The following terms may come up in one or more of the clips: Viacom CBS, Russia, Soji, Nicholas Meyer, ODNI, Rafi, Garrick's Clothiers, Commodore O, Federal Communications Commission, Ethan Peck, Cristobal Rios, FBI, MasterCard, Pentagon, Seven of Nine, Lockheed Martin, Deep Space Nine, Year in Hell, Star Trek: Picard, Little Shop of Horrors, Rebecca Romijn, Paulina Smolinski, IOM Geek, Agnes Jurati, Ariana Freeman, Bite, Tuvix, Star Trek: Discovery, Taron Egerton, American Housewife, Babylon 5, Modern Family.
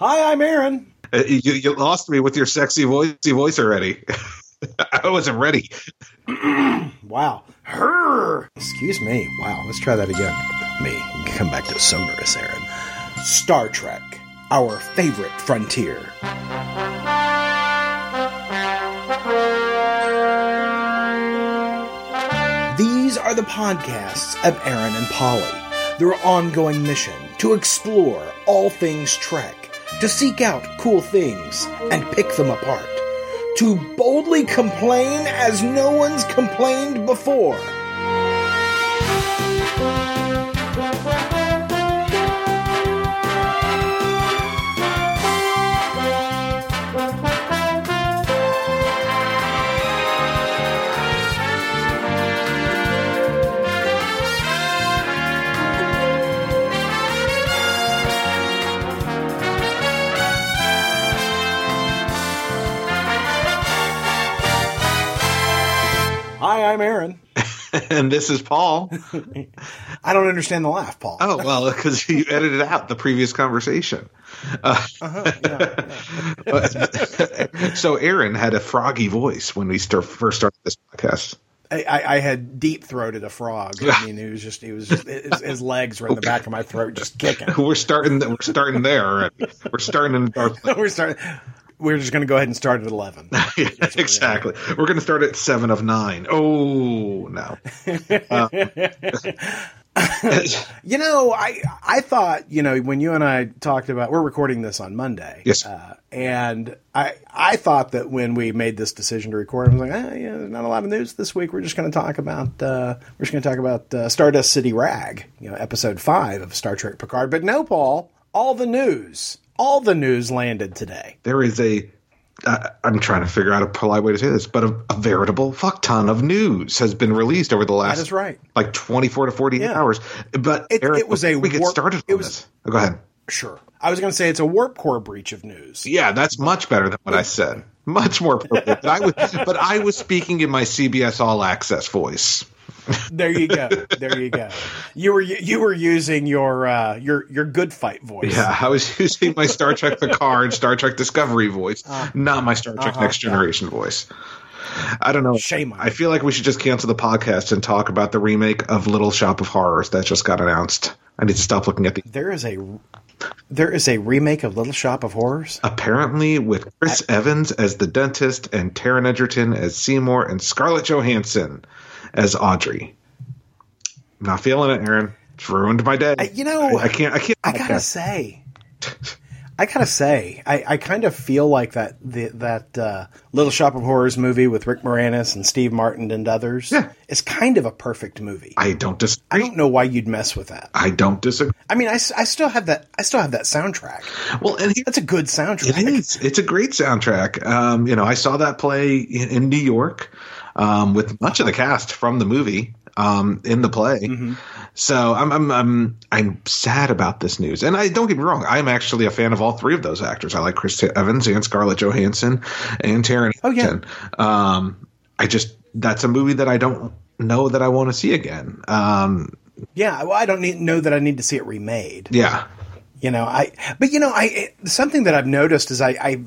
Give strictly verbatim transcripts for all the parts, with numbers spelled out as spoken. Hi, I'm Aaron. Uh, you, you lost me with your sexy voice, voice already. I wasn't ready. Wow. Her. Excuse me. Wow. Let's try that again. Let me come back to soberness, Aaron. Star Trek, our favorite frontier. These are the podcasts of Aaron and Polly. Their ongoing mission to explore all things Trek, to seek out cool things and pick them apart, to boldly complain as no one's complained before. Hi, I'm Aaron. And this is Paul. I don't understand the laugh, Paul. Oh, well, because you edited out the previous conversation. Uh, uh-huh, yeah, yeah. So Aaron had a froggy voice when we start, first started this podcast. I, I, I had deep-throated a frog. I mean, it was just, it was just his, his legs were in the back of my throat just kicking. We're starting, we're starting there already. We're starting in the dark place. We're starting... We're just going to go ahead and start at eleven. Yeah, exactly. We're, we're going to start at seven of nine. Oh, no. Um. You know, I I thought, you know, when you and I talked about, we're recording this on Monday. Yes. Uh, and I I thought that when we made this decision to record, I was like, eh, yeah, there's not a lot of news this week. We're just going to talk about, uh, we're just going to talk about uh, Stardust City Rag, you know, episode five of Star Trek Picard. But no, Paul, all the news. All the news landed today. There is a, uh, I'm trying to figure out a polite way to say this, but a, a veritable fuck ton of news has been released over the last, that is right, like twenty-four to forty-eight yeah. hours. But it, Eric, it was a we warp, get started on was, this. Oh, go ahead. Sure. I was going to say it's a warp core breach of news. Yeah, that's much better than what I said. Much more perfect. I was, but I was speaking in my C B S All Access voice. There you go. There you go. You were you were using your uh, your your good fight voice. Yeah, I was using my Star Trek Picard, Star Trek Discovery voice, uh, not my Star Trek uh-huh, Next Generation yeah. voice. I don't know. Shame on I feel like we should just cancel the podcast and talk about the remake of Little Shop of Horrors that just got announced. I need to stop looking at the. There is a there is a remake of Little Shop of Horrors? Apparently with Chris I... Evans as the dentist and Taron Egerton as Seymour and Scarlett Johansson as Audrey. Not feeling it, Aaron. It's ruined my day. I, you know, I, I can't. I can't. I gotta I say, I gotta say, I, I kind of feel like that the, that uh, Little Shop of Horrors movie with Rick Moranis and Steve Martin and others yeah. is kind of a perfect movie. I don't disagree. I don't know why you'd mess with that. I don't disagree. I mean, I, I still have that. I still have that soundtrack. Well, and he, that's a good soundtrack. It is. It's a great soundtrack. Um, you know, I saw that play in, in New York. Um, with much of the cast from the movie um, in the play, mm-hmm. so I'm, I'm I'm I'm sad about this news. And I don't get me wrong, I'm actually a fan of all three of those actors. I like Chris Evans and Scarlett Johansson and Taron. Oh yeah. Um, I just that's a movie that I don't know that I want to see again. Um, yeah, well, I don't need, know that I need to see it remade. Yeah, you know, I but you know, I it, something that I've noticed is I. I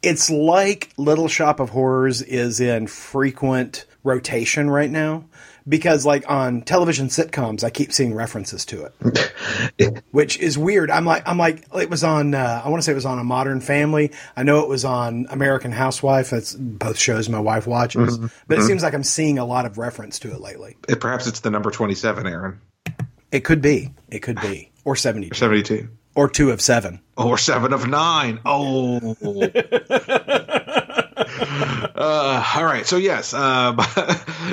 It's like Little Shop of Horrors is in frequent rotation right now because, like, on television sitcoms, I keep seeing references to it, which is weird. I'm like, I'm like, it was on. Uh, I want to say it was on A Modern Family. I know it was on American Housewife. That's both shows my wife watches, mm-hmm. but it mm-hmm. seems like I'm seeing a lot of reference to it lately. It, perhaps it's the number twenty-seven, Aaron. It could be. It could be, or seventy-two. Or seventy-two. Or two of seven. Or seven of nine. Oh. uh, all right. So, yes, um,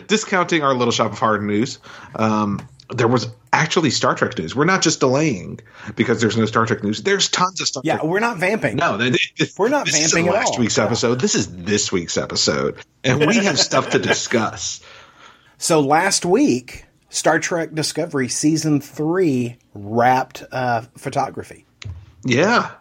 discounting our Little Shop of Horrors news, um, there was actually Star Trek news. We're not just delaying because there's no Star Trek news. There's tons of Star yeah, Trek. Yeah, we're not vamping. No. They, they, we're not this vamping at all. This is last week's episode. This is this week's episode. And we have stuff to discuss. So, last week... Star Trek Discovery Season three wrapped uh, photography. Yeah.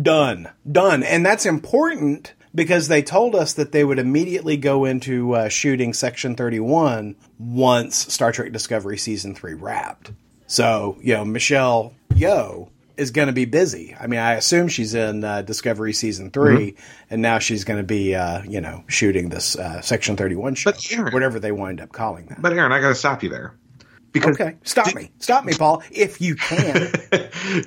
Done. Done. And that's important because they told us that they would immediately go into uh, shooting Section thirty-one once Star Trek Discovery Season three wrapped. So, you know, Michelle Yeoh is going to be busy. I mean, I assume she's in uh, Discovery Season three, mm-hmm. and now she's going to be, uh, you know, shooting this uh, Section thirty-one show, but Aaron, whatever they wind up calling that. But Aaron, I got to stop you there. Because okay, stop did, me. Stop me, Paul, if you can.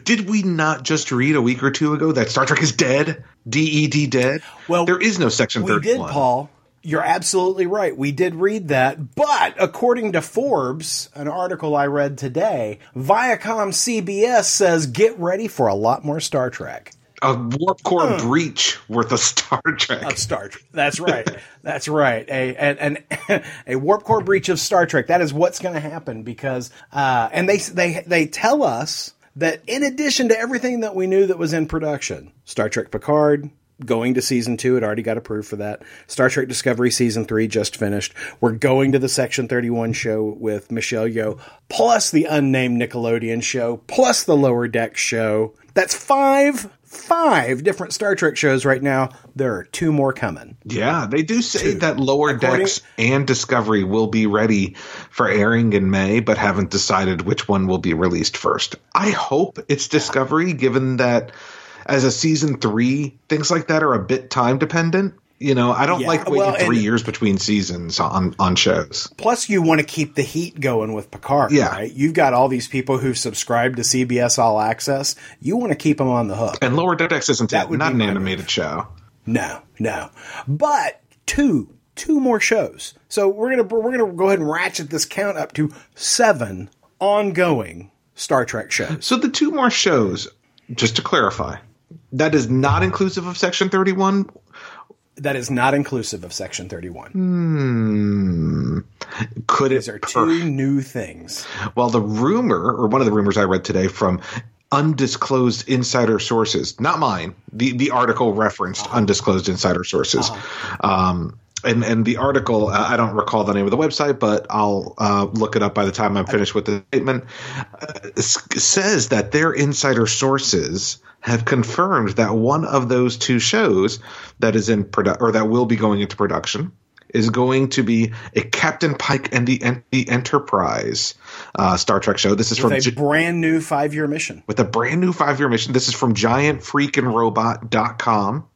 Did we not just read a week or two ago that Star Trek is dead? D E D dead? Well, there is no Section thirty-one. We did, Paul. You're absolutely right. We did read that. But according to Forbes, an article I read today, Viacom C B S says get ready for a lot more Star Trek. A warp core uh, breach worth of Star Trek. Of Star Trek. That's right. That's right. A an, an, a warp core breach of Star Trek. That is what's going to happen because uh, and they they they tell us that in addition to everything that we knew that was in production, Star Trek Picard going to season two, it already got approved for that. Star Trek Discovery season three just finished. We're going to the Section thirty-one show with Michelle Yeoh, plus the unnamed Nickelodeon show, plus the Lower Decks show. That's five, five different Star Trek shows right now. There are two more coming. Yeah, they do say two. that Lower According- Decks and Discovery will be ready for airing in May, but haven't decided which one will be released first. I hope it's Discovery, given that as a season three, things like that are a bit time dependent. You know, I don't yeah, like waiting well, three years between seasons on, on shows. Plus, you want to keep the heat going with Picard, yeah. right? You've got all these people who've subscribed to C B S All Access. You want to keep them on the hook. And Lower Decks isn't that not an animated move. show. No, no. But two, two more shows. So we're gonna we're gonna go ahead and ratchet this count up to seven ongoing Star Trek shows. So the two more shows, just to clarify, that is not inclusive of Section thirty-one. That is not inclusive of Section thirty-one. Hmm. Could These it are per- two new things. Well, the rumor, or one of the rumors I read today from undisclosed insider sources, not mine, the, the article referenced uh-huh. undisclosed insider sources. Uh-huh. Um, and, and the article, uh, I don't recall the name of the website, but I'll uh, look it up by the time I'm finished with the statement, uh, says that their insider sources have confirmed that one of those two shows that is in produ- or that will be going into production is going to be a Captain Pike and the, en- the Enterprise uh, Star Trek show. This is with from a G- brand new five year mission. With a brand new five year mission. This is from giant freakin robot dot com.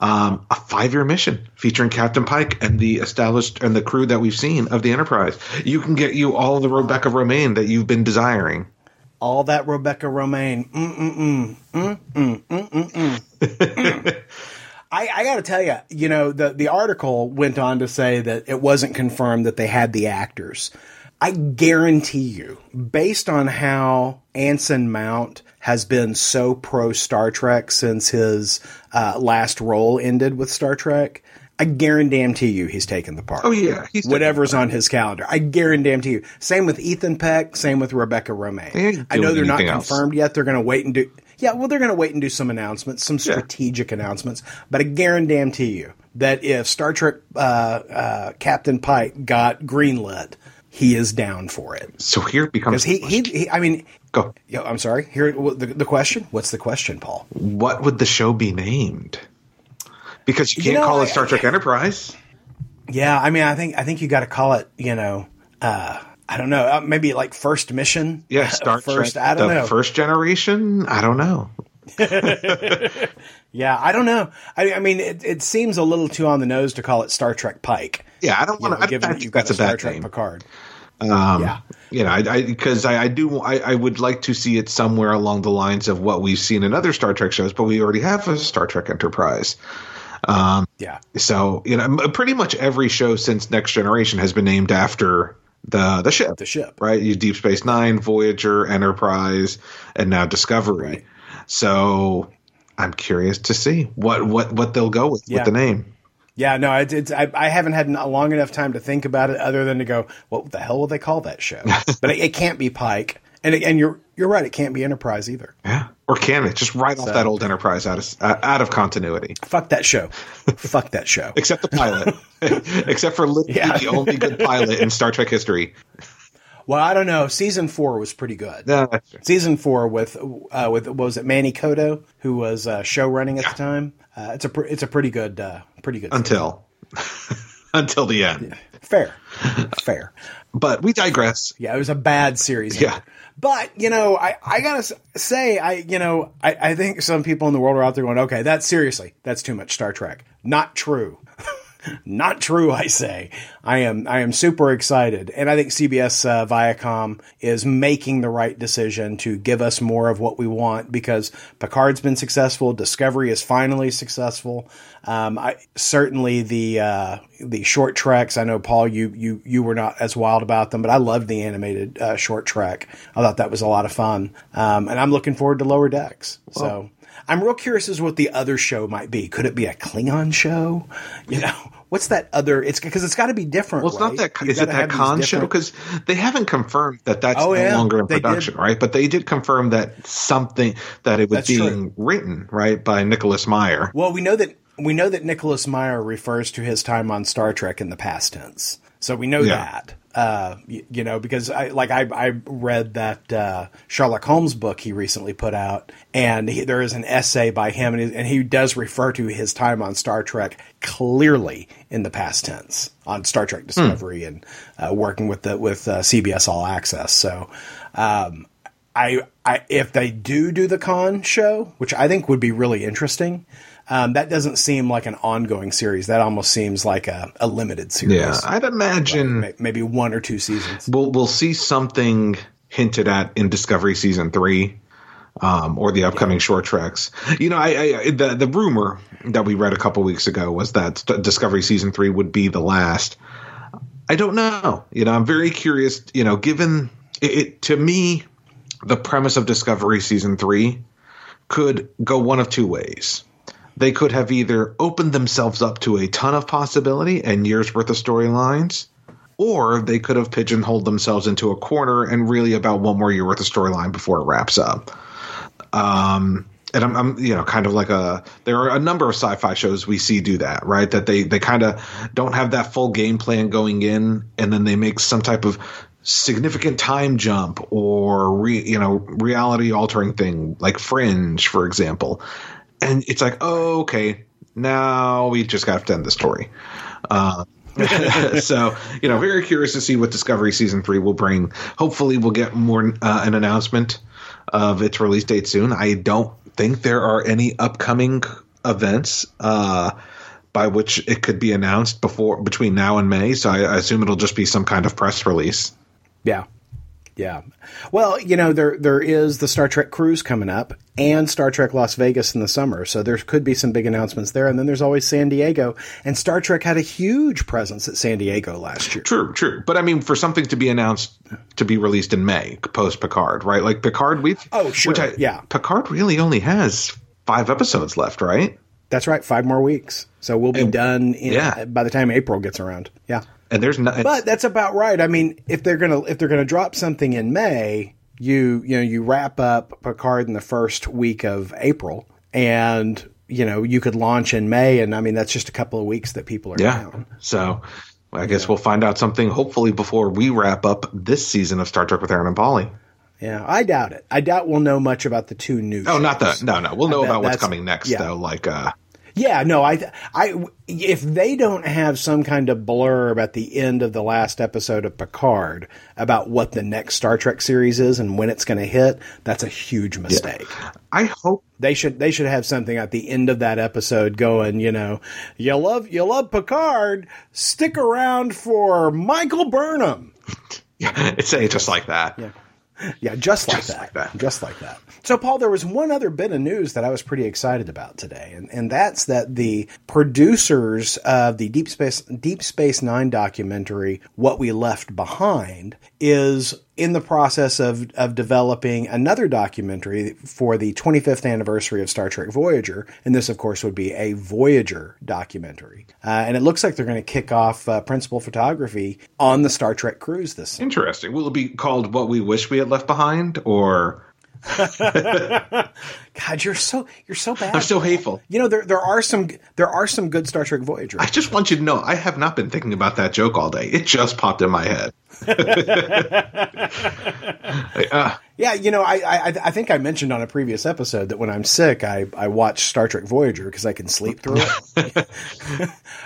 Um, a five year mission featuring Captain Pike and the established and the crew that we've seen of the Enterprise. You can get you all the Rebecca Romijn that you've been desiring. All that Rebecca Romijn. Mm-mm-mm. Mm-mm. Mm-mm. Mm-mm. I, I got to tell you, you know, the, the article went on to say that it wasn't confirmed that they had the actors. I guarantee you, based on how Anson Mount has been so pro-Star Trek since his uh, last role ended with Star Trek, I guarantee you he's taking the part. Oh, yeah. He's Whatever's on his calendar. I guarantee you. Same with Ethan Peck. Same with Rebecca Romijn. I know they're not confirmed else. yet. They're going to wait and do – yeah, well, they're going to wait and do some announcements, some strategic yeah. announcements. But I guarantee you that if Star Trek uh, uh, Captain Pike got greenlit, he is down for it. So here becomes he, he, he, I mean – Go. Yo, I'm sorry. Here the, the question? What's the question, Paul? What would the show be named? Because you can't you know, call it Star Trek Enterprise. Yeah, I mean, I think I think you got to call it, you know, uh, I don't know, uh, maybe like First Mission. Yeah, Star first, Trek. I don't the know. First Generation. I don't know. yeah, I don't know. I, I mean, it, it seems a little too on the nose to call it Star Trek Pike. Yeah, I don't want to. Given that you've got a Star Trek name. Picard. Um, yeah. You know, I, I, because I, I do, I, I would like to see it somewhere along the lines of what we've seen in other Star Trek shows, but we already have a Star Trek Enterprise. Um, yeah. So, you know, pretty much every show since Next Generation has been named after the the ship. The ship. Right? You Deep Space Nine, Voyager, Enterprise, and now Discovery. Right. So I'm curious to see what, what, what they'll go with, yeah. with the name. Yeah, no, it's, it's, I, I haven't had a long enough time to think about it other than to go, what the hell will they call that show? But it, it can't be Pike. And it, and you're you're right, it can't be Enterprise either. Yeah. Or can it? Just write so, off that old Enterprise out of uh, out of continuity. Fuck that show. Fuck that show. Except the pilot. Except for literally yeah. the only good pilot in Star Trek history. Well, I don't know. Season four was pretty good. No, that's true. Season four with uh, with what was it Manny Coto, who was uh, show running at yeah. the time. Uh, it's a pr- it's a pretty good uh, pretty good until until the end. Yeah. Fair. Fair. But we digress. Yeah, it was a bad series. Yeah. Ever. But, you know, I, I got to say, I you know, I, I think some people in the world are out there going, okay, that's seriously, that's too much Star Trek. Not true. Not true, I say. I am I am super excited. And I think C B S uh, Viacom is making the right decision to give us more of what we want, because Picard's been successful. Discovery is finally successful. Um, I, certainly the uh, the short treks. I know, Paul, you, you you were not as wild about them, but I loved the animated uh, short trek. I thought that was a lot of fun. Um, and I'm looking forward to Lower Decks. Whoa. So I'm real curious as to what the other show might be. Could it be a Klingon show? You know, what's that other? It's because it's got to be different. Well, it's right? not that. Is it that Khan different... show? Because they haven't confirmed that that's oh, no yeah, longer in production, did. right? But they did confirm that something that it was that's being true. written, right, by Nicholas Meyer. Well, we know that we know that Nicholas Meyer refers to his time on Star Trek in the past tense, so we know yeah. that. Uh, you, you know, because I, like I, I read that, uh, Sherlock Holmes book he recently put out, and he, there is an essay by him, and he, and he does refer to his time on Star Trek clearly in the past tense on Star Trek Discovery mm. and, uh, working with the, with, uh, C B S All Access. So, um, I, I, if they do do the Khan show, which I think would be really interesting, Um, that doesn't seem like an ongoing series. That almost seems like a, a limited series. Yeah, I'd imagine like maybe one or two seasons. We'll we'll see something hinted at in Discovery season three, um, or the upcoming yeah. short treks. You know, I, I the the rumor that we read a couple weeks ago was that Discovery season three would be the last. I don't know. You know, I'm very curious. You know, given it, it to me, the premise of Discovery season three could go one of two ways. They could have either opened themselves up to a ton of possibility and years worth of storylines, or they could have pigeonholed themselves into a corner and really about one more year worth of storyline before it wraps up. Um, and I'm, I'm, you know, kind of like a – there are a number of sci-fi shows we see do that, right, that they, they kind of don't have that full game plan going in, and then they make some type of significant time jump or, re, you know, reality-altering thing like Fringe, for example. And it's like, oh, okay, now we just got to end the story. Uh, so, you know, very curious to see what Discovery Season three will bring. Hopefully we'll get more uh, an announcement of its release date soon. I don't think there are any upcoming events uh, by which it could be announced before between now and May. So I, I assume it'll just be some kind of press release. Yeah. Yeah. Well, you know, there there is the Star Trek cruise coming up and Star Trek Las Vegas in the summer. So there could be some big announcements there. And then there's always San Diego. And Star Trek had a huge presence at San Diego last year. True, true. But I mean, for something to be announced to be released in May, post Picard, right? Like Picard, we've. Oh, sure. Which I, yeah. Picard really only has five episodes left, right? That's right. Five more weeks. So we'll be and, done in, yeah. by the time April gets around. Yeah. And there's no, but that's about right. I mean, if they're gonna if they're gonna drop something in May, you you know you wrap up Picard in the first week of April, and you know you could launch in May, and I mean that's just a couple of weeks that people are yeah. down. So I guess yeah. we'll find out something hopefully before we wrap up this season of Star Trek with Aaron and Polly. Yeah, I doubt it. I doubt we'll know much about the two new. Oh, shows. not the no no. We'll know about what's coming next yeah. though. Like. uh Yeah, no, I, I, if they don't have some kind of blurb at the end of the last episode of Picard about what the next Star Trek series is and when it's going to hit, that's a huge mistake. Yeah. I hope they should, they should have something at the end of that episode going, you know, you love, you love Picard, stick around for Michael Burnham. Yeah, it's just like that. Yeah. Yeah, just like, just that. like that. Just like that. So, Paul, there was one other bit of news that I was pretty excited about today, and, and that's that the producers of the Deep Space Deep Space Nine documentary, What We Left Behind, is in the process of, of developing another documentary for the twenty-fifth anniversary of Star Trek Voyager. And this, of course, would be a Voyager documentary. Uh, and it looks like they're going to kick off uh, principal photography on the Star Trek cruise this summer. Interesting. Will it be called What We Wish We Had Left Behind, or... God, you're so you're so bad. I'm so hateful. You know, there there are some there are some good Star Trek Voyager. I just want you to know, I have not been thinking about that joke all day. It just popped in my head. Like, uh. Yeah, you know, I, I I think I mentioned on a previous episode that when I'm sick, I, I watch Star Trek Voyager because I can sleep through it.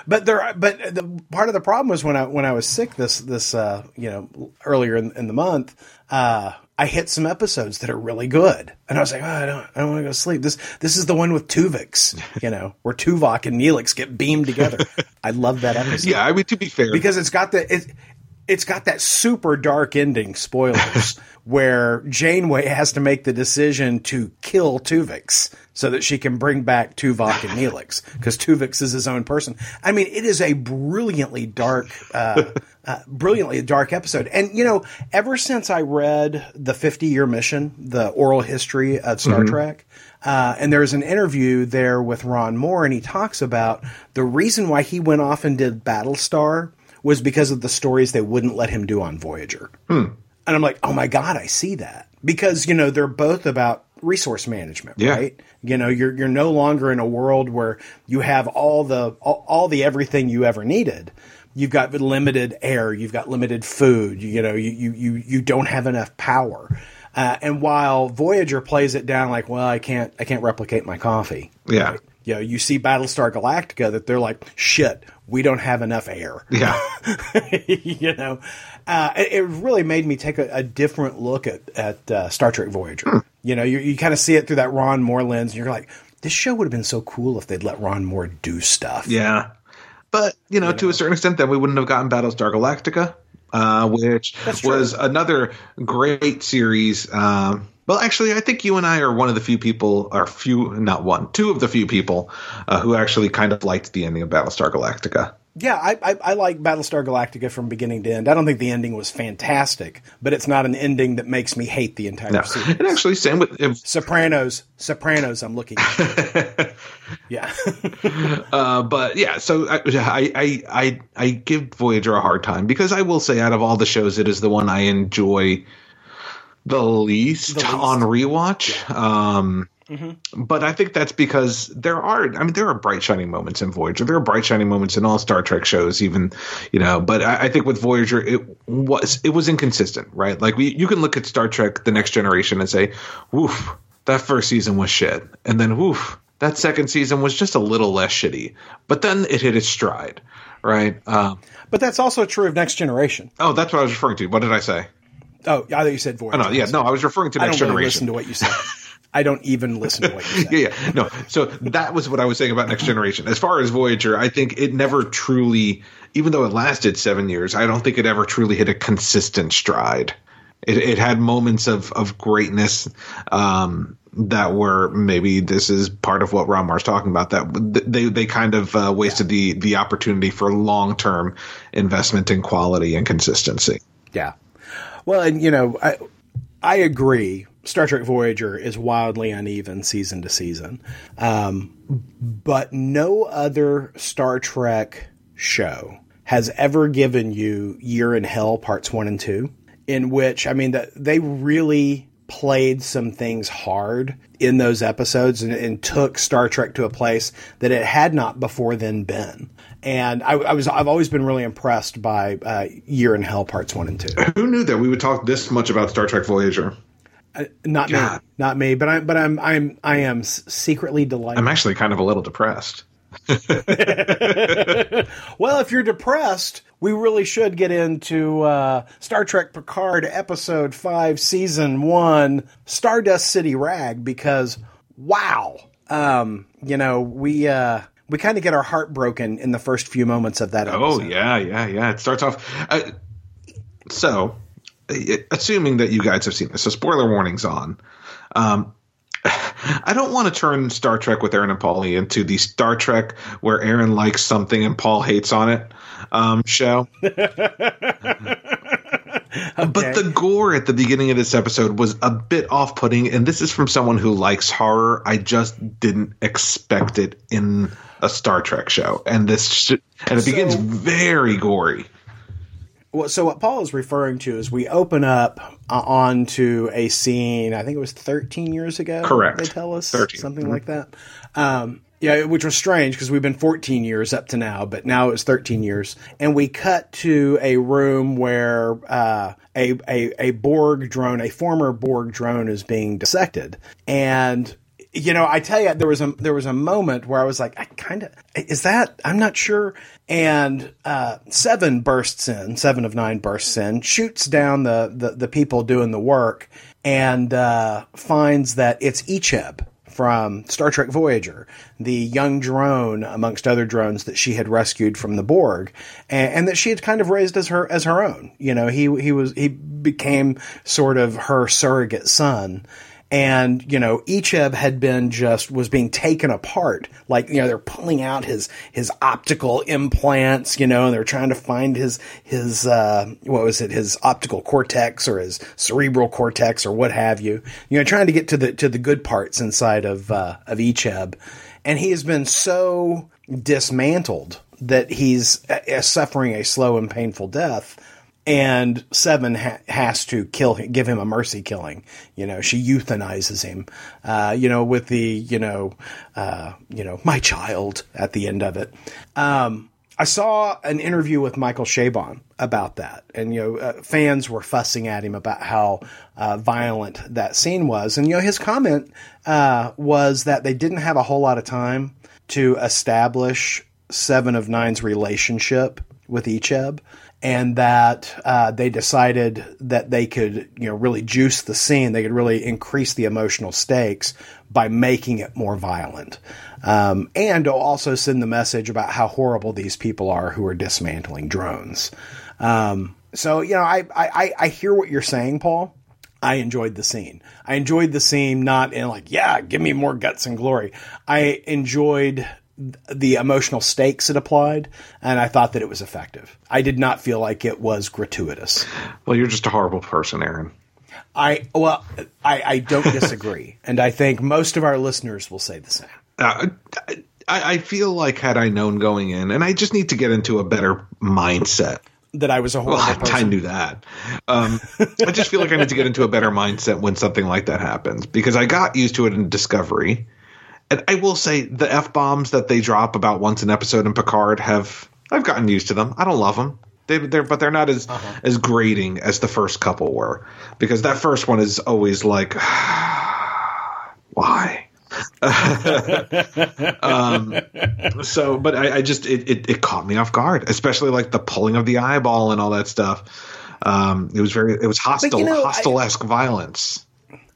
But there, but the, part of the problem was when I when I was sick this this uh, you know earlier in, in the month. Uh, I hit some episodes that are really good, and I was like, oh, I don't, I don't want to go to sleep. This, this is the one with Tuvix, you know, where Tuvok and Neelix get beamed together. I love that episode. Yeah, I mean, to be fair, because it's got the it, it's got that super dark ending. Spoilers, where Janeway has to make the decision to kill Tuvix so that she can bring back Tuvok and Neelix, because Tuvix is his own person. I mean, it is a brilliantly dark. Uh, Uh, brilliantly a dark episode. And, you know, ever since I read the fifty-year mission, the oral history of Star mm-hmm. Trek, uh, and there's an interview there with Ron Moore, and he talks about the reason why he went off and did Battlestar was because of the stories they wouldn't let him do on Voyager. Mm. And I'm like, oh, my God, I see that. Because, you know, they're both about resource management, yeah. right? You know, you're you're no longer in a world where you have all the all, all the everything you ever needed. You've got limited air. You've got limited food. You, you know, you, you, you, you don't have enough power. Uh, and while Voyager plays it down like, well, I can't I can't replicate my coffee. Yeah. Right? You know, you see Battlestar Galactica that they're like, shit, we don't have enough air. Yeah. You know, uh, it, it really made me take a, a different look at, at uh, Star Trek Voyager. Hmm. You know, you, you kind of see it through that Ron Moore lens. And you're like, this show would have been so cool if they'd let Ron Moore do stuff. Yeah. But, you know, you know, to a certain extent, then we wouldn't have gotten Battlestar Galactica, uh, which was another great series. Um, well, actually, I think you and I are one of the few people, or few, not one, two of the few people uh, who actually kind of liked the ending of Battlestar Galactica. Yeah, I, I, I like Battlestar Galactica from beginning to end. I don't think the ending was fantastic, but it's not an ending that makes me hate the entire no. series. And actually, same with if, Sopranos. Sopranos, I'm looking at. Yeah. uh, but yeah, so I, I I I give Voyager a hard time because I will say out of all the shows, it is the one I enjoy the least, the least. on rewatch. Yeah. Um Mm-hmm. But I think that's because there are, I mean, there are bright shining moments in Voyager. There are bright shining moments in all Star Trek shows, even, you know, but I, I think with Voyager, it was, it was inconsistent, right? Like we, you can look at Star Trek, The Next Generation and say, woof, that first season was shit. And then woof, that second season was just a little less shitty, but then it hit its stride. Right. Um, but that's also true of Next Generation. Oh, that's what I was referring to. What did I say? Oh, I thought you said Voyager. Oh, no, yeah, no, I was referring to Next Generation. I don't really listen to what you said. I don't even listen to what you say. yeah, yeah. No, so that was what I was saying about Next Generation. As far as Voyager, I think it never truly, even though it lasted seven years, I don't think it ever truly hit a consistent stride. It, it had moments of, of greatness um, that were maybe this is part of what Ron Moore's talking about, that they they kind of uh, wasted yeah. the, the opportunity for long-term investment in quality and consistency. Yeah. Well, and, you know, I I agree. Star Trek Voyager is wildly uneven season to season. Um, but no other Star Trek show has ever given you Year in Hell parts one and two, in which, I mean, the, they really played some things hard in those episodes and, and took Star Trek to a place that it had not before then been. And I, I was, I've always been really impressed by uh, Year in Hell parts one and two. Who knew that we would talk this much about Star Trek Voyager? Uh, not God. me, not me, but I'm, but I'm, I'm, I am secretly delighted. I'm actually kind of a little depressed. Well, if you're depressed, we really should get into uh, Star Trek Picard episode five, season one, Stardust City Rag, because wow, um, you know, we, uh, we kind of get our heart broken in the first few moments of that episode. Oh yeah, yeah, yeah. It starts off. Uh, so. Assuming that you guys have seen this, so spoiler warnings on. Um, I don't want to turn Star Trek with Aaron and Paulie into the Star Trek where Aaron likes something and Paul hates on it um, show. Okay. But the gore at the beginning of this episode was a bit off-putting, and this is from someone who likes horror. I just didn't expect it in a Star Trek show, and this sh- and it so, begins very gory. So what Paul is referring to is we open up uh, onto a scene, I think it was thirteen years ago. Correct. They tell us thirteen something mm-hmm. like that. Um, yeah, which was strange because we've been fourteen years up to now, but now it's thirteen years. And we cut to a room where uh, a, a, a Borg drone, a former Borg drone is being dissected. And... You know, I tell you, there was a there was a moment where I was like, I kind of is that I'm not sure. And uh, Seven bursts in, Seven of Nine bursts in, shoots down the the, the people doing the work, and uh, finds that it's Icheb from Star Trek Voyager, the young drone amongst other drones that she had rescued from the Borg, and, and that she had kind of raised as her as her own. You know, he he was he became sort of her surrogate son. And, you know, Icheb had been just, was being taken apart. Like, you know, they're pulling out his, his optical implants, you know, and they're trying to find his, his, uh, what was it? His optical cortex or his cerebral cortex or what have you, you know, trying to get to the, to the good parts inside of, uh, of Icheb. And he has been so dismantled that he's uh, suffering a slow and painful death. And Seven ha- has to kill him, give him a mercy killing. You know, she euthanizes him, uh, you know, with the, you know, uh, you know, my child at the end of it. Um, I saw an interview with Michael Chabon about that. And, you know, uh, fans were fussing at him about how uh, violent that scene was. And, you know, his comment uh, was that they didn't have a whole lot of time to establish Seven of Nine's relationship with Icheb. And that uh, they decided that they could, you know, really juice the scene. They could really increase the emotional stakes by making it more violent. Um, and also send the message about how horrible these people are who are dismantling drones. Um, so, you know, I, I, I hear what you're saying, Paul. I enjoyed the scene. I enjoyed the scene not in like, yeah, give me more guts and glory. I enjoyed the emotional stakes it applied, and I thought that it was effective. I did not feel like it was gratuitous. Well, you're just a horrible person, Aaron. I well, I, I don't disagree, and I think most of our listeners will say the same. Uh, I, I feel like had I known going in, and I just need to get into a better mindset. That I was a horrible well, person. I knew that. Um, I just feel like I need to get into a better mindset when something like that happens, because I got used to it in Discovery. And I will say the F-bombs that they drop about once an episode in Picard have – I've gotten used to them. I don't love them. They, they're, but they're not as uh-huh. as grating as the first couple were, because that first one is always like, why? um, so – but I, I just it, – it, it caught me off guard, especially like the pulling of the eyeball and all that stuff. Um, it was very – it was hostile, but, you know, hostile-esque I, violence.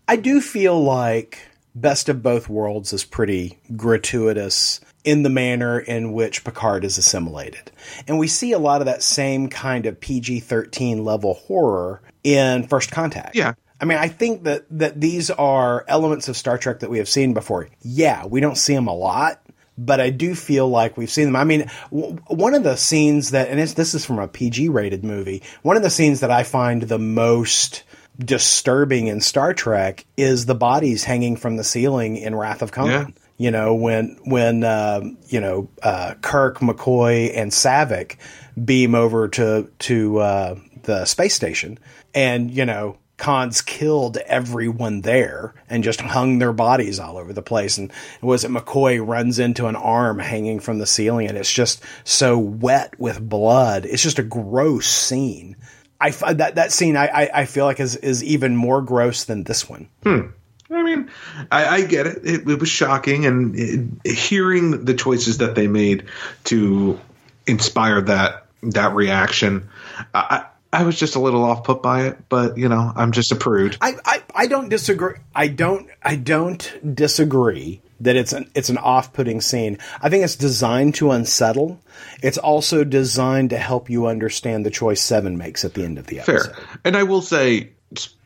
I do feel like – Best of Both Worlds is pretty gratuitous in the manner in which Picard is assimilated. And we see a lot of that same kind of P G thirteen level horror in First Contact. Yeah. I mean, I think that, that these are elements of Star Trek that we have seen before. Yeah, we don't see them a lot, but I do feel like we've seen them. I mean, w- one of the scenes that, and it's, this is from a P G rated movie, one of the scenes that I find the most disturbing in Star Trek is the bodies hanging from the ceiling in Wrath of Khan. Yeah. You know, when, when, um, you know, uh, Kirk, McCoy, and Savick beam over to, to, uh, the space station and, you know, Khan's killed everyone there and just hung their bodies all over the place. And it was it McCoy runs into an arm hanging from the ceiling and it's just so wet with blood. It's just a gross scene. I, that, that scene, I, I, I feel like, is, is even more gross than this one. Hmm. I mean, I, I get it. it. It was shocking. And it, hearing the choices that they made to inspire that that reaction, I, I was just a little off-put by it. But, you know, I'm just a prude. I, I, I don't disagree. I don't I don't disagree that it's an, it's an off-putting scene. I think it's designed to unsettle. It's also designed to help you understand the choice Seven makes at the end of the episode. Fair. And I will say,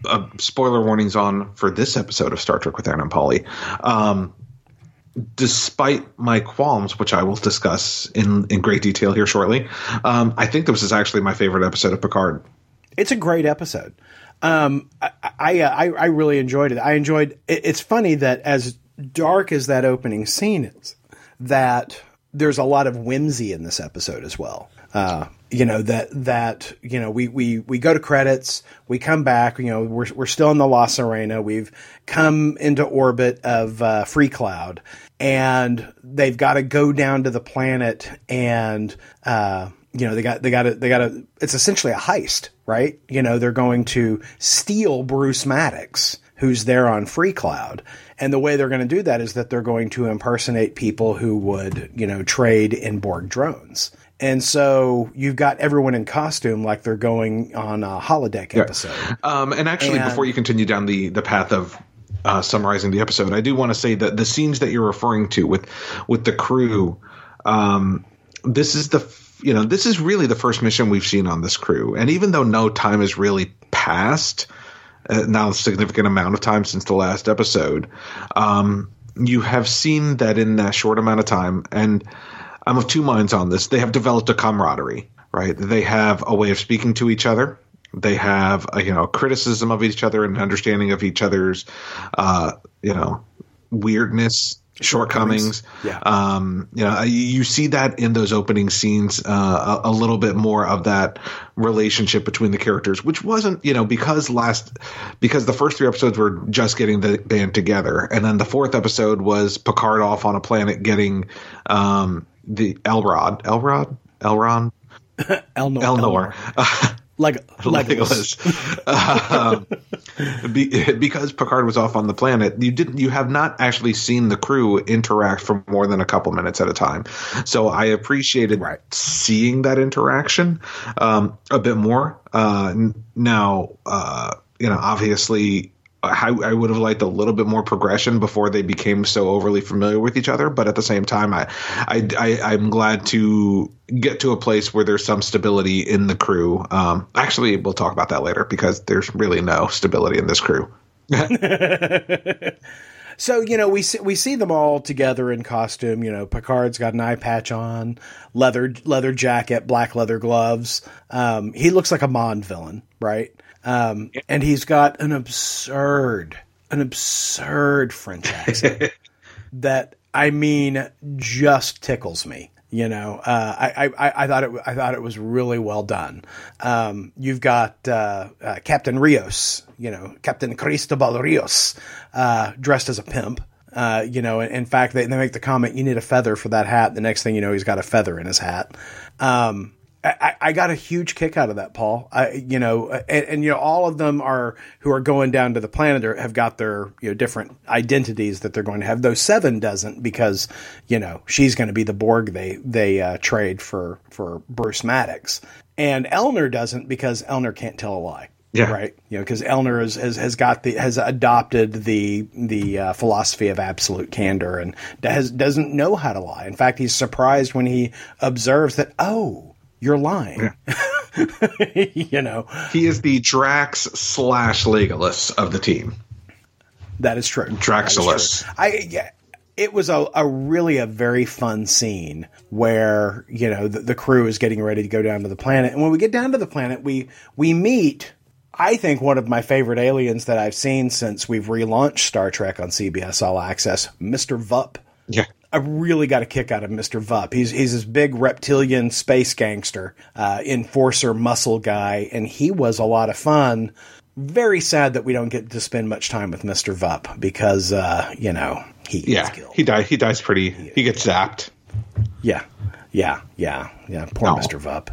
uh, spoiler warnings on for this episode of Star Trek with Aaron and Polly. Um, despite my qualms, which I will discuss in, in great detail here shortly, um, I think this is actually my favorite episode of Picard. It's a great episode. Um, I, I, I, I really enjoyed it. I enjoyed it. It's funny that as dark as that opening scene is, that there's a lot of whimsy in this episode as well. Uh, you know, that, that, you know, we, we, we go to credits, we come back, you know, we're, we're still in the Los Arena. We've come into orbit of uh, Free Cloud, and they've got to go down to the planet, and, uh, you know, they got, they got to, they got to, it's essentially a heist, right? You know, they're going to steal Bruce Maddox, who's there on Free Cloud. And the way they're going to do that is that they're going to impersonate people who would, you know, trade in Borg drones. And so you've got everyone in costume like they're going on a holodeck yeah. episode. Um, and actually, and, before you continue down the, the path of uh, summarizing the episode, I do want to say that the scenes that you're referring to with with the crew, um, this is the you know this is really the first mission we've seen on this crew. And even though no time has really passed, uh, now a significant amount of time since the last episode, um, you have seen that in that short amount of time. And I'm of two minds on this. They have developed a camaraderie, right? They have a way of speaking to each other. They have a, you know, criticism of each other and understanding of each other's, uh, you know, weirdness, shortcomings. Yeah. Um, you know, you see that in those opening scenes, uh, a, a little bit more of that relationship between the characters, which wasn't, you know, because last, because the first three episodes were just getting the band together. And then the fourth episode was Picard off on a planet getting, um, The Elrod, Elrod, Elron, Elnor, Elnor. Elnor. like Legolas. Legolas. um, be, because Picard was off on the planet, you didn't, you have not actually seen the crew interact for more than a couple minutes at a time. So I appreciated right. seeing that interaction um, a bit more. Uh, now, uh, you know, obviously. I, I would have liked a little bit more progression before they became so overly familiar with each other. But at the same time, I, I, I, I'm glad to get to a place where there's some stability in the crew. Um, actually, we'll talk about that later because there's really no stability in this crew. So, you know, we see, we see them all together in costume. You know, Picard's got an eye patch on, leather leather jacket, black leather gloves. Um, he looks like a Bond villain, right? Um, and he's got an absurd, an absurd French accent that, I mean, just tickles me. You know, uh, I, I, I thought it, I thought it was really well done. Um, you've got, uh, uh, Captain Rios, you know, Captain Cristobal Rios, uh, dressed as a pimp. Uh, you know, in, in fact, they, they make the comment, you need a feather for that hat. The next thing you know, he's got a feather in his hat. Um, I, I got a huge kick out of that, Paul. I, you know, and, and, you know, all of them are who are going down to the planet are, have got their, you know, different identities that they're going to have, though Seven doesn't because, you know, she's going to be the Borg. They, they uh, trade for, for Bruce Maddox, and Elnor doesn't because Elnor can't tell a lie. Yeah. Right. You know, because Elnor is, has, has got the, has adopted the, the uh, philosophy of absolute candor and has, doesn't know how to lie. In fact, he's surprised when he observes that, oh, you're lying. Yeah. You know, he is the Drax slash Legolas of the team. That is true. Draxulus. I, yeah, it was a, a really a very fun scene where, you know, the, the crew is getting ready to go down to the planet. And when we get down to the planet, we, we meet, I think, one of my favorite aliens that I've seen since we've relaunched Star Trek on C B S All Access, Mister Vup. Yeah. I really got a kick out of Mister Vup. He's he's this big reptilian space gangster, uh, enforcer muscle guy, and he was a lot of fun. Very sad that we don't get to spend much time with Mister Vup because, uh, you know, he yeah, is killed. He, die, he dies pretty – he, he gets yeah. zapped. Yeah, yeah, yeah, yeah. Poor no. Mister Vup.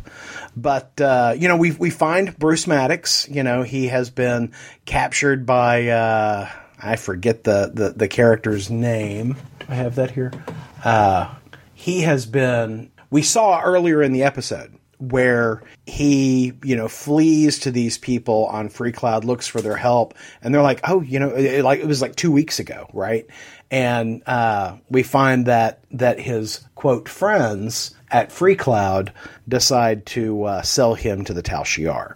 But, uh, you know, we we find Bruce Maddox. You know, he has been captured by uh, – I forget the, the, the character's name. I have that here. Uh, he has been, we saw earlier in the episode where he, you know, flees to these people on Free Cloud, looks for their help. And they're like, oh, you know, it, like it was like two weeks ago. Right. And, uh, we find that, that his quote friends at Free Cloud decide to uh, sell him to the Tal Shiar.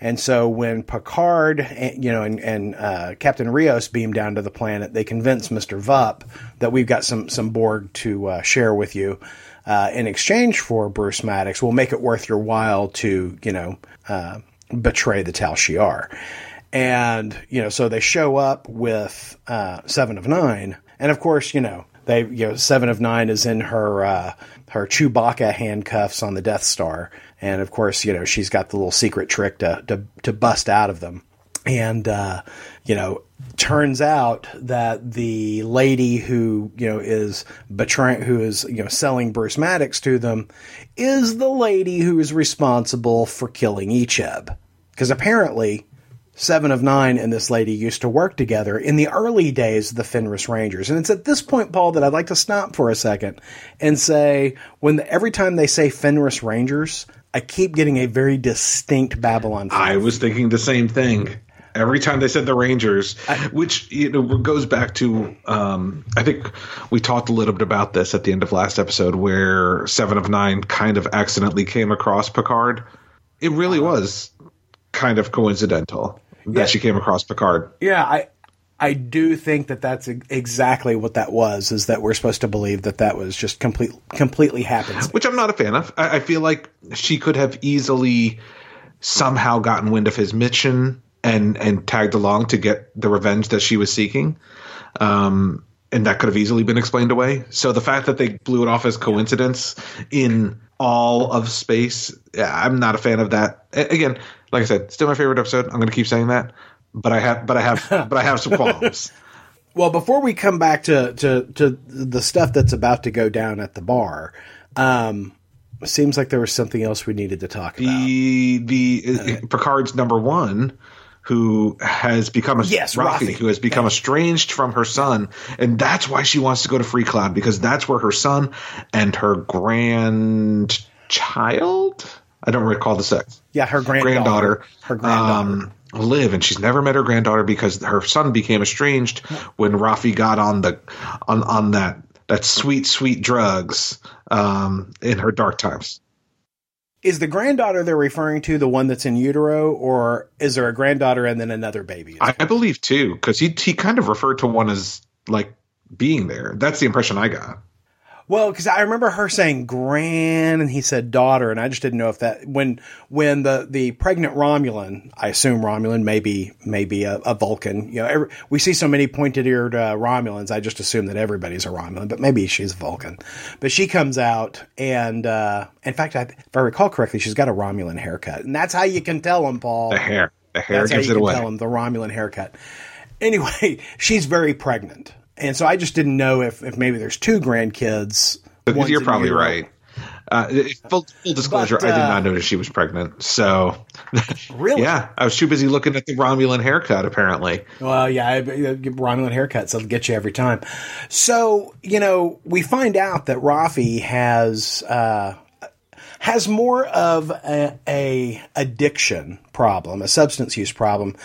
And so when Picard, and, you know, and, and uh, Captain Rios beam down to the planet, they convince Mister Vup that we've got some, some Borg to uh, share with you uh, in exchange for Bruce Maddox. We'll make it worth your while to, you know, uh, betray the Tal Shiar. And, you know, so they show up with uh, Seven of Nine. And of course, you know, they, you know, Seven of Nine is in her uh, her Chewbacca handcuffs on the Death Star, and of course, you know, she's got the little secret trick to to, to bust out of them. And uh, you know, turns out that the lady who, you know, is betraying, who is, you know, selling Bruce Maddox to them, is the lady who is responsible for killing Icheb, because apparently Seven of Nine and this lady used to work together in the early days of the Fenris Rangers. And it's at this point, Paul, that I'd like to stop for a second and say, when the, every time they say Fenris Rangers, I keep getting a very distinct Babylon five. I was thinking the same thing. Every time they said the Rangers, I, which, you know, goes back to, um, I think we talked a little bit about this at the end of last episode, where Seven of Nine kind of accidentally came across Picard. It really was kind of coincidental that yeah. she came across Picard. Yeah, I I do think that that's exactly what that was, is that we're supposed to believe that that was just complete, completely happenstance. Which I'm not a fan of. I, I feel like she could have easily somehow gotten wind of his mission and and tagged along to get the revenge that she was seeking. Um, and that could have easily been explained away. So the fact that they blew it off as coincidence in all of space, I'm not a fan of that. Again, like I said, still my favorite episode. I'm going to keep saying that. But I have, but I have, but I have some qualms. Well, before we come back to, to, to the stuff that's about to go down at the bar, um, it seems like there was something else we needed to talk about. The the uh, Picard's number one, who has become a yes, Rafi, Rafi, who has become yeah. estranged from her son, and that's why she wants to go to Free Cloud, because that's where her son and her grandchild. I don't recall the sex. Yeah, her granddaughter. granddaughter her granddaughter. Um, live, and she's never met her granddaughter because her son became estranged when Rafi got on the on on that that sweet sweet drugs um in her dark times. Is the granddaughter they're referring to the one that's in utero, or is there a granddaughter and then another baby? I, I believe too, because he he kind of referred to one as like being there. That's the impression I got. Well, because I remember her saying "gran" and he said "daughter," and I just didn't know if that when when the, the pregnant Romulan, I assume Romulan, maybe maybe a, a Vulcan. You know, every, we see so many pointed-eared uh, Romulans. I just assume that everybody's a Romulan, but maybe she's a Vulcan. But she comes out, and uh, in fact, I, if I recall correctly, she's got a Romulan haircut, and that's how you can tell them, Paul. The hair, the hair that's gives how you it can away. Tell them the Romulan haircut. Anyway, she's very pregnant. And so I just didn't know if, if maybe there's two grandkids. But you're probably year. right. Uh, full, full disclosure, but, uh, I did not notice she was pregnant. So, really? Yeah, I was too busy looking at the Romulan haircut, apparently. Well, yeah, I, Romulan haircuts, they'll get you every time. So, you know, we find out that Rafi has uh, has more of a, a addiction problem, a substance use problem,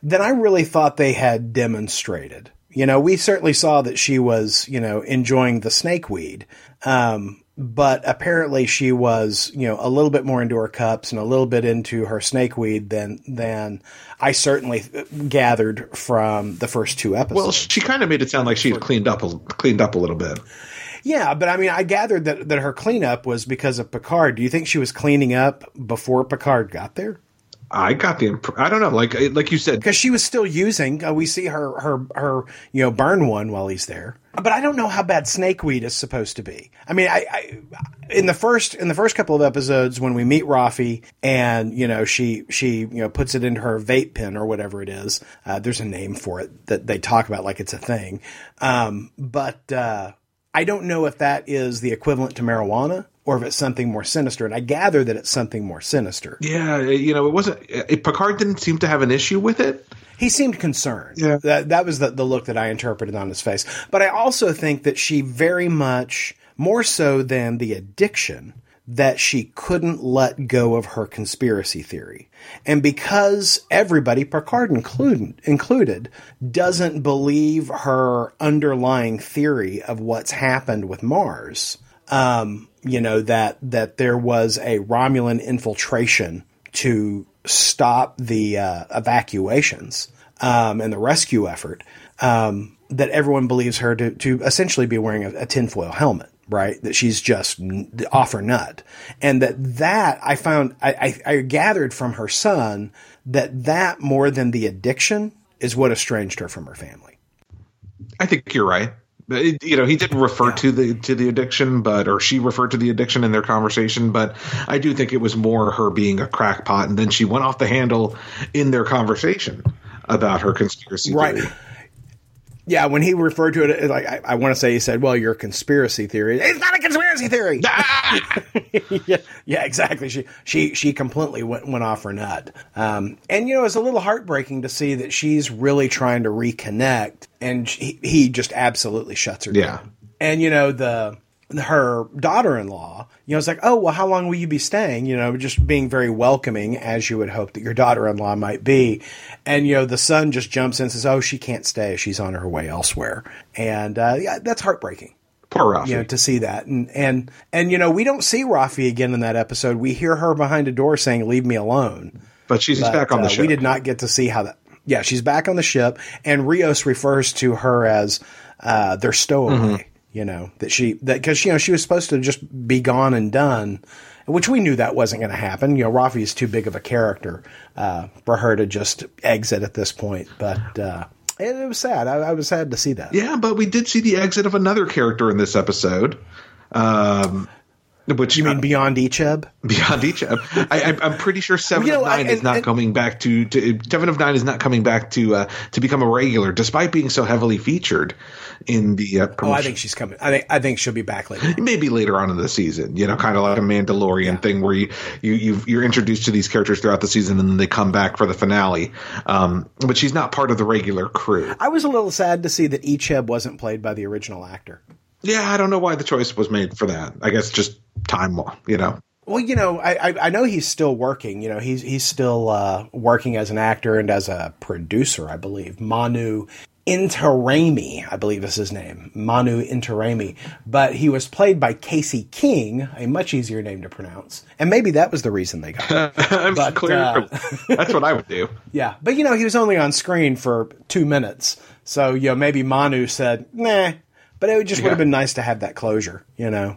than I really thought they had demonstrated. You know, we certainly saw that she was, you know, enjoying the snake weed, um, but apparently she was, you know, a little bit more into her cups and a little bit into her snake weed than than I certainly gathered from the first two episodes. Well, she kind of made it sound like she had cleaned up, cleaned up a little bit. Yeah, but I mean, I gathered that, that her cleanup was because of Picard. Do you think she was cleaning up before Picard got there? I got the imp- I don't know, like like you said, because she was still using. Uh, we see her her her you know burn one while he's there, but I don't know how bad snakeweed is supposed to be. I mean, I, I in the first in the first couple of episodes when we meet Rafi and you know she she you know puts it into her vape pen or whatever it is. Uh, there's a name for it that they talk about like it's a thing, um, but uh, I don't know if that is the equivalent to marijuana. Or if it's something more sinister. And I gather that it's something more sinister. Yeah, you know, it wasn't – Picard didn't seem to have an issue with it. He seemed concerned. Yeah. That, that was the, the look that I interpreted on his face. But I also think that she very much, more so than the addiction, that she couldn't let go of her conspiracy theory. And because everybody, Picard include, included, doesn't believe her underlying theory of what's happened with Mars – Um, you know, that, that there was a Romulan infiltration to stop the, uh, evacuations, um, and the rescue effort, um, that everyone believes her to, to essentially be wearing a, a tinfoil helmet, right? That she's just off her nut. And that, that I found, I, I, I gathered from her son that that more than the addiction is what estranged her from her family. I think you're right. You know, he did refer yeah. to the to the addiction, but or she referred to the addiction in their conversation. But I do think it was more her being a crackpot, and then she went off the handle in their conversation about her conspiracy right. theory. Yeah, when he referred to it, like I, I want to say, he said, "Well, your conspiracy theory." It's not a conspiracy theory. Ah! yeah, yeah, exactly. She she she completely went went off her nut, um, and you know, it's a little heartbreaking to see that she's really trying to reconnect. And he, he just absolutely shuts her yeah. down. And, you know, the her daughter-in-law, you know, it's like, oh, well, how long will you be staying? You know, just being very welcoming, as you would hope that your daughter-in-law might be. And, you know, the son just jumps in and says, oh, she can't stay. She's on her way elsewhere. And uh, yeah, that's heartbreaking. Poor Rafi. You know, to see that. And, and, and, you know, we don't see Rafi again in that episode. We hear her behind a door saying, leave me alone. But she's but, back on the uh, show. We did not get to see how that. Yeah, she's back on the ship, and Rios refers to her as uh, their stowaway. Mm-hmm. You know that she that because you know she was supposed to just be gone and done, which we knew that wasn't going to happen. You know, Rafi is too big of a character uh, for her to just exit at this point. But uh, it, it was sad. I, I was sad to see that. Yeah, but we did see the exit of another character in this episode. Um, Which, you mean uh, beyond Icheb? Beyond Icheb. I, I'm pretty sure Seven you know, of Nine I, and, is not and, coming back to, to Seven of Nine is not coming back to uh, to become a regular, despite being so heavily featured in the. Uh, promotion. Oh, I think she's coming. I think I think she'll be back later. Maybe later on in the season, you know, kind of like a Mandalorian yeah. thing where you you you've, you're introduced to these characters throughout the season and then they come back for the finale. Um, but she's not part of the regular crew. I was a little sad to see that Icheb wasn't played by the original actor. Yeah, I don't know why the choice was made for that. I guess just time, you know. Well, you know, I I, I know he's still working. You know, he's he's still uh, working as an actor and as a producer, I believe. Manu Intirami, I believe is his name. Manu Intirami. But he was played by Casey King, a much easier name to pronounce. And maybe that was the reason they got him. I'm but, clear. Uh, that's what I would do. Yeah. But, you know, he was only on screen for two minutes. So, you know, maybe Manu said, nah. But it just would have been nice to have that closure, you know,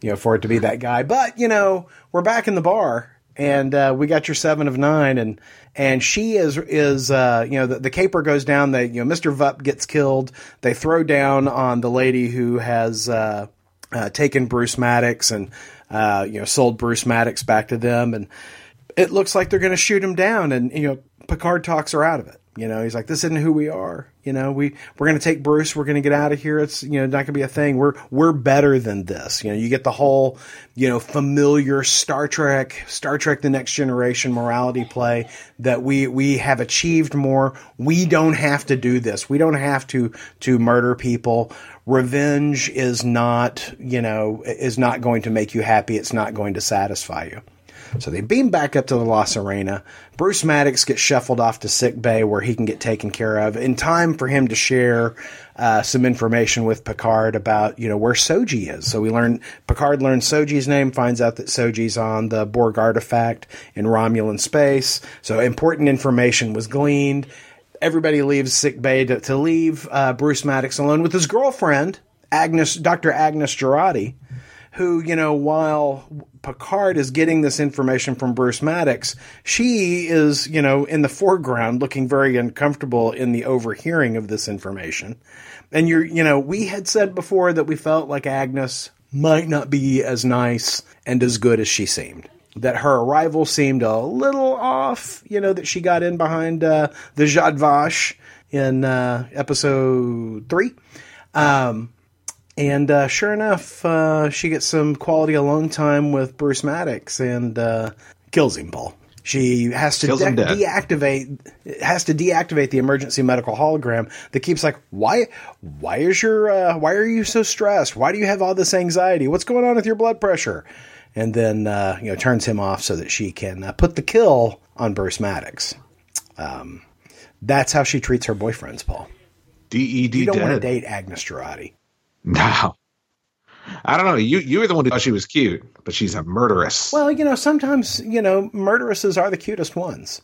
you know, for it to be that guy. But, you know, we're back in the bar and uh, we got your Seven of Nine. And and she is, is uh, you know, the, the caper goes down. They, you know, Mister Vupp gets killed. They throw down on the lady who has uh, uh, taken Bruce Maddox and, uh, you know, sold Bruce Maddox back to them. And it looks like they're going to shoot him down. And, you know, Picard talks her out of it. You know, he's like, this isn't who we are. You know, we, we're going to take Bruce. We're going to get out of here. It's, you know, not going to be a thing. We're, we're better than this. You know, you get the whole, you know, familiar Star Trek, Star Trek, the Next Generation morality play that we, we have achieved more. We don't have to do this. We don't have to, to murder people. Revenge is not, you know, is not going to make you happy. It's not going to satisfy you. So they beam back up to the La Serena. Bruce Maddox gets shuffled off to sick bay where he can get taken care of in time for him to share uh, some information with Picard about, you know, where Soji is. So we learn Picard learns Soji's name, finds out that Soji's on the Borg artifact in Romulan space. So important information was gleaned. Everybody leaves sick bay to, to leave uh, Bruce Maddox alone with his girlfriend, Agnes, Doctor Agnes Jurati, who, you know, while Picard is getting this information from Bruce Maddox, she is, you know, in the foreground looking very uncomfortable in the overhearing of this information. And you're, you know, we had said before that we felt like Agnes might not be as nice and as good as she seemed, that her arrival seemed a little off, you know, that she got in behind uh, the Jad Vache in uh, episode three. Um, And uh, sure enough, uh, she gets some quality alone time with Bruce Maddox and uh, kills him, Paul. She has to de- deactivate has to deactivate the emergency medical hologram that keeps like, why why is your uh, why are you so stressed? Why do you have all this anxiety? What's going on with your blood pressure? And then uh, you know turns him off so that she can uh, put the kill on Bruce Maddox. Um, that's how she treats her boyfriends, Paul. D E D You don't want to date Agnes Jurati. No, I don't know. You you were the one who thought she was cute, but she's a murderess. Well, you know, sometimes, you know, murderesses are the cutest ones.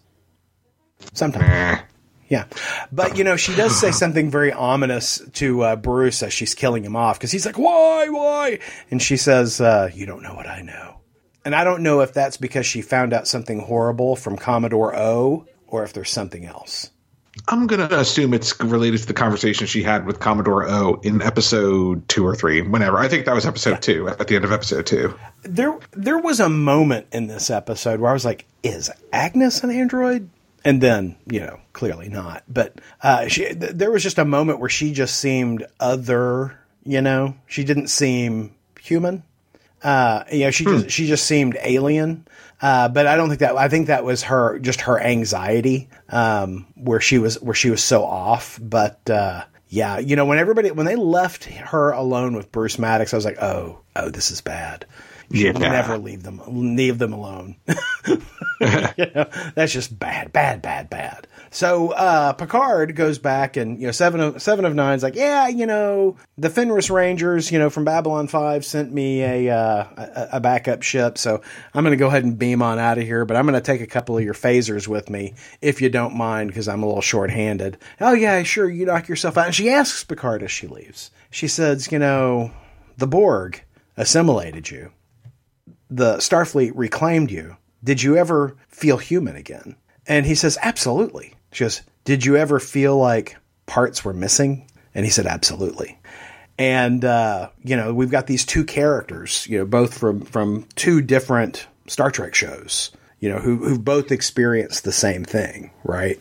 Sometimes. Yeah. But, you know, she does say something very ominous to uh, Bruce as she's killing him off because he's like, why, why? And she says, uh, you don't know what I know. And I don't know if that's because she found out something horrible from Commodore O or if there's something else. I'm going to assume it's related to the conversation she had with Commodore O in episode two or three, whenever. I think that was episode yeah. two, at the end of episode two. There there was a moment in this episode where I was like, is Agnes an android? And then, you know, clearly not. But uh, she, th- there was just a moment where she just seemed other, you know? She didn't seem human. Uh, you know, she hmm. just, she just seemed alien. Uh, but I don't think that, I think that was her, just her anxiety, um, where she was, where she was so off. But, uh, yeah, you know, when everybody, when they left her alone with Bruce Maddox, I was like, Oh, Oh, this is bad. You yeah. never leave them, leave them alone. You know, that's just bad, bad, bad, bad. So, uh, Picard goes back and, you know, seven of, seven of nine's like, yeah, you know, the Fenris Rangers, you know, from Babylon five sent me a, uh, a, a backup ship. So I'm going to go ahead and beam on out of here, but I'm going to take a couple of your phasers with me if you don't mind, because I'm a little short-handed. Oh yeah, sure. You knock yourself out. And she asks Picard as she leaves. She says, you know, the Borg assimilated you. The Starfleet reclaimed you. Did you ever feel human again? And he says, absolutely. She goes, did you ever feel like parts were missing? And he said, absolutely. And, uh, you know, we've got these two characters, you know, both from, from two different Star Trek shows, you know, who, who've both experienced the same thing. Right.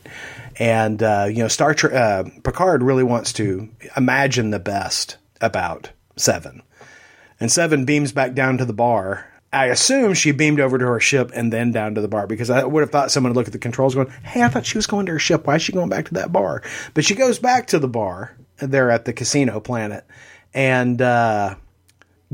And, uh, you know, Star Trek, uh, Picard really wants to imagine the best about Seven, and Seven beams back down to the bar. I assume she beamed over to her ship and then down to the bar, because I would have thought someone would look at the controls going, hey, I thought she was going to her ship. Why is she going back to that bar? But she goes back to the bar there at the casino planet and uh,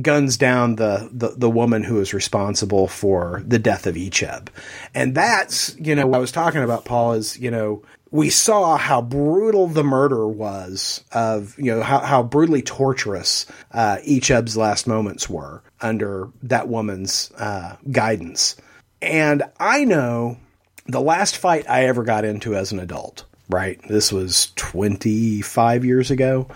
guns down the, the, the woman who is responsible for the death of Icheb. And that's, you know, what I was talking about, Paul, is, you know, we saw how brutal the murder was of, you know, how, how brutally torturous uh, Icheb's last moments were under that woman's uh, guidance. And I know the last fight I ever got into as an adult, right? This was twenty-five years ago,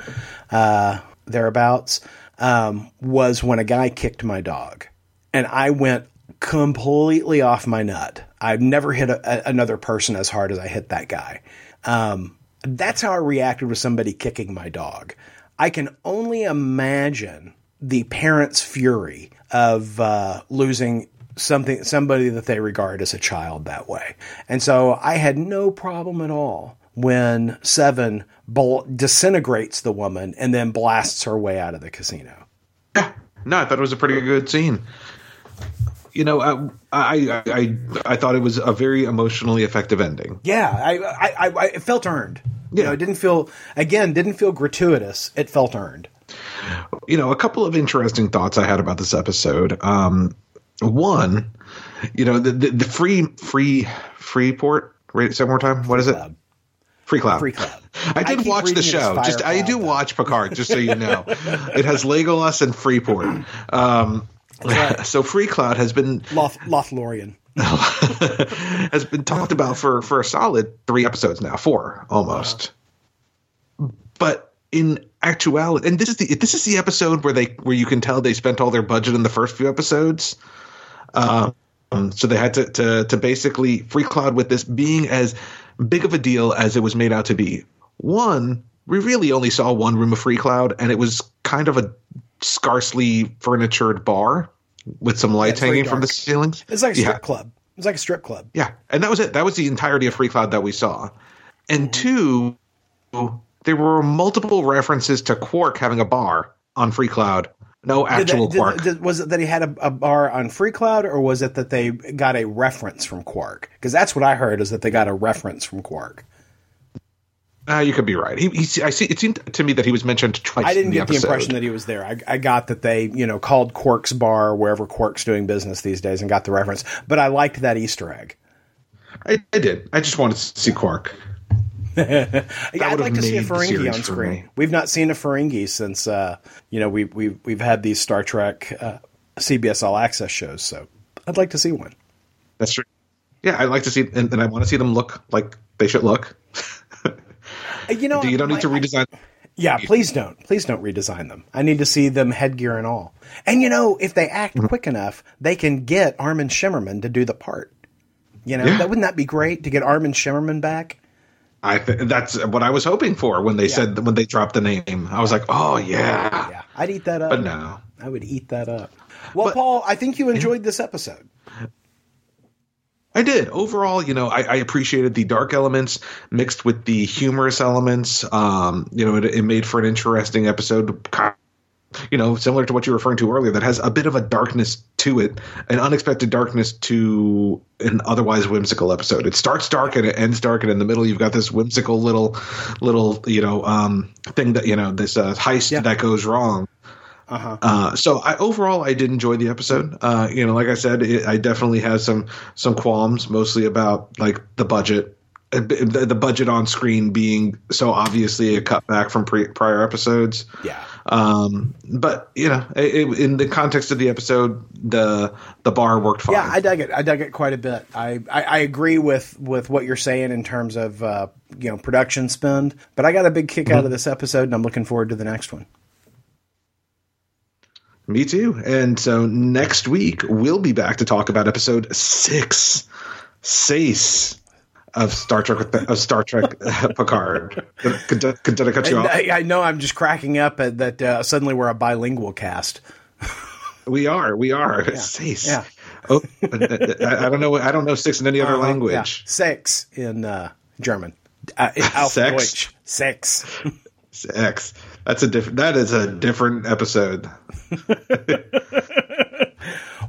uh, thereabouts, um, was when a guy kicked my dog. And I went completely off my nut. I've never hit a, a, another person as hard as I hit that guy. Um, that's how I reacted with somebody kicking my dog. I can only imagine the parents' fury of uh, losing something, somebody that they regard as a child that way. And so I had no problem at all when Seven bol- disintegrates the woman and then blasts her way out of the casino. Yeah. No, I thought it was a pretty good scene. You know, I, I I I thought it was a very emotionally effective ending. Yeah, I I, I it felt earned. Yeah. You know, it didn't feel again, didn't feel gratuitous. It felt earned. You know, a couple of interesting thoughts I had about this episode. Um, one, you know, the the, the free free free port. Say one more time. What is it? Free Cloud. Free Cloud. I did I watch the show. Just Cloud, I do though. watch Picard. Just so you know, it has Legolas and Freeport. Um, Right. So Free Cloud has been Loth, Lothlorien has been talked about for, for a solid three episodes now, four almost. Uh-huh. But in actuality, and this is the this is the episode where they where you can tell they spent all their budget in the first few episodes. Um, so they had to to, to basically Free Cloud with this being as big of a deal as it was made out to be. One, we really only saw one room of Free Cloud, and it was kind of a scarcely furnitured bar with some lights yeah, hanging dark. from the ceilings. It's like a strip yeah. club. It's like a strip club. Yeah. And that was it. That was the entirety of Free Cloud that we saw. And two, there were multiple references to Quark having a bar on Free Cloud. No actual did that, did, Quark. Did, was it that he had a, a bar on Free Cloud, or was it that they got a reference from Quark? Because that's what I heard, is that they got a reference from Quark. Uh, you could be right. He, he, I see. It seemed to me that he was mentioned twice. I didn't in the get episode. the impression that he was there. I, I got that they, you know, called Quark's bar wherever Quark's doing business these days and got the reference. But I liked that Easter egg. I, I did. I just wanted to see Quark. yeah, I'd like to see a Ferengi on screen. We've not seen a Ferengi since uh, you know we we we've had these Star Trek uh, C B S All Access shows. So I'd like to see one. That's true. Yeah, I'd like to see, and, and I want to see them look like they should look. You know, you don't need to redesign. Yeah, please don't. Please don't redesign them. I need to see them headgear and all. And, you know, if they act mm-hmm. quick enough, they can get Armin Shimerman to do the part. You know, yeah. that wouldn't that be great to get Armin Shimerman back? I th- that's what I was hoping for when they yeah. said when they dropped the name. I was like, oh yeah, yeah, I'd eat that up. But no, I would eat that up. Well, but, Paul, I think you enjoyed this episode. I did. Overall, you know, I, I appreciated the dark elements mixed with the humorous elements. Um, you know, it, it made for an interesting episode. You know, similar to what you were referring to earlier, that has a bit of a darkness to it, an unexpected darkness to an otherwise whimsical episode. It starts dark and it ends dark, and in the middle you've got this whimsical little, little you know, um, thing that you know this uh, heist yeah. that goes wrong. Uh-huh. Uh, so I, overall, I did enjoy the episode. Uh, you know, like I said, it, I definitely had some some qualms, mostly about like the budget. The budget on screen being so obviously a cutback from pre- prior episodes. Yeah. Um, but, you know, it, it, in the context of the episode, the the bar worked fine. Yeah, I dug it. I dug it quite a bit. I, I, I agree with, with what you're saying in terms of, uh, you know, production spend. But I got a big kick mm-hmm. out of this episode, and I'm looking forward to the next one. Me too. And so next week, we'll be back to talk about episode six. Six. Of Star Trek, of Star Trek Picard. Could, could, did I cut you off? I, I know I'm just cracking up at that. Uh, suddenly we're a bilingual cast. We are. We are. Yeah. Six. Yeah. Oh, I, I don't know. I don't know six in any other uh, language. Yeah. Six in uh, German. Uh, in Sex. Six. Six. That's a different. That is a different episode.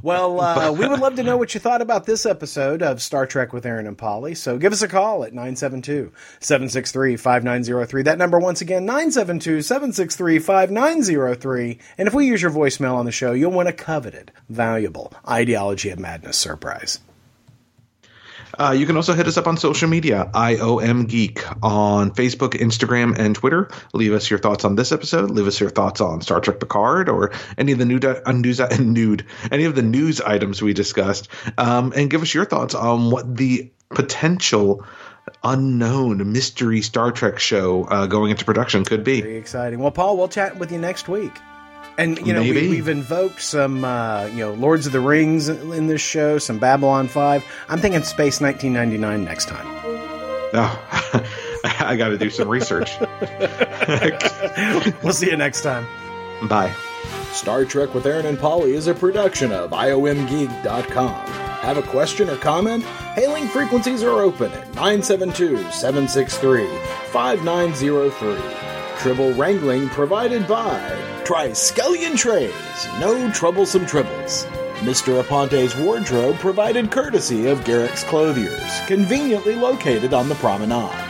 Well, uh, we would love to know what you thought about this episode of Star Trek with Aaron and Polly. So give us a call at nine seven two, seven six three, five nine zero three. That number once again, nine seven two, seven six three, five nine zero three. And if we use your voicemail on the show, you'll win a coveted, valuable Ideology of Madness surprise. Uh, you can also hit us up on social media, I O M Geek, on Facebook, Instagram, and Twitter. Leave us your thoughts on this episode. Leave us your thoughts on Star Trek Picard or any of the nude, uh, news, uh, nude, any of the news items we discussed. Um, and give us your thoughts on what the potential unknown mystery Star Trek show uh, going into production could be. Very exciting. Well, Paul, we'll chat with you next week. And, you know, we, we've invoked some, uh, you know, Lords of the Rings in, in this show, some Babylon five. I'm thinking Space nineteen ninety-nine next time. Oh, I got to do some research. We'll see you next time. Bye. Star Trek with Aaron and Polly is a production of I O M Geek dot com. Have a question or comment? Hailing frequencies are open at nine seven two, seven six three, five nine zero three. Tribble wrangling provided by... Triskelion Trays, no troublesome tribbles. Mister Aponte's wardrobe provided courtesy of Garrick's Clothiers, conveniently located on the promenade.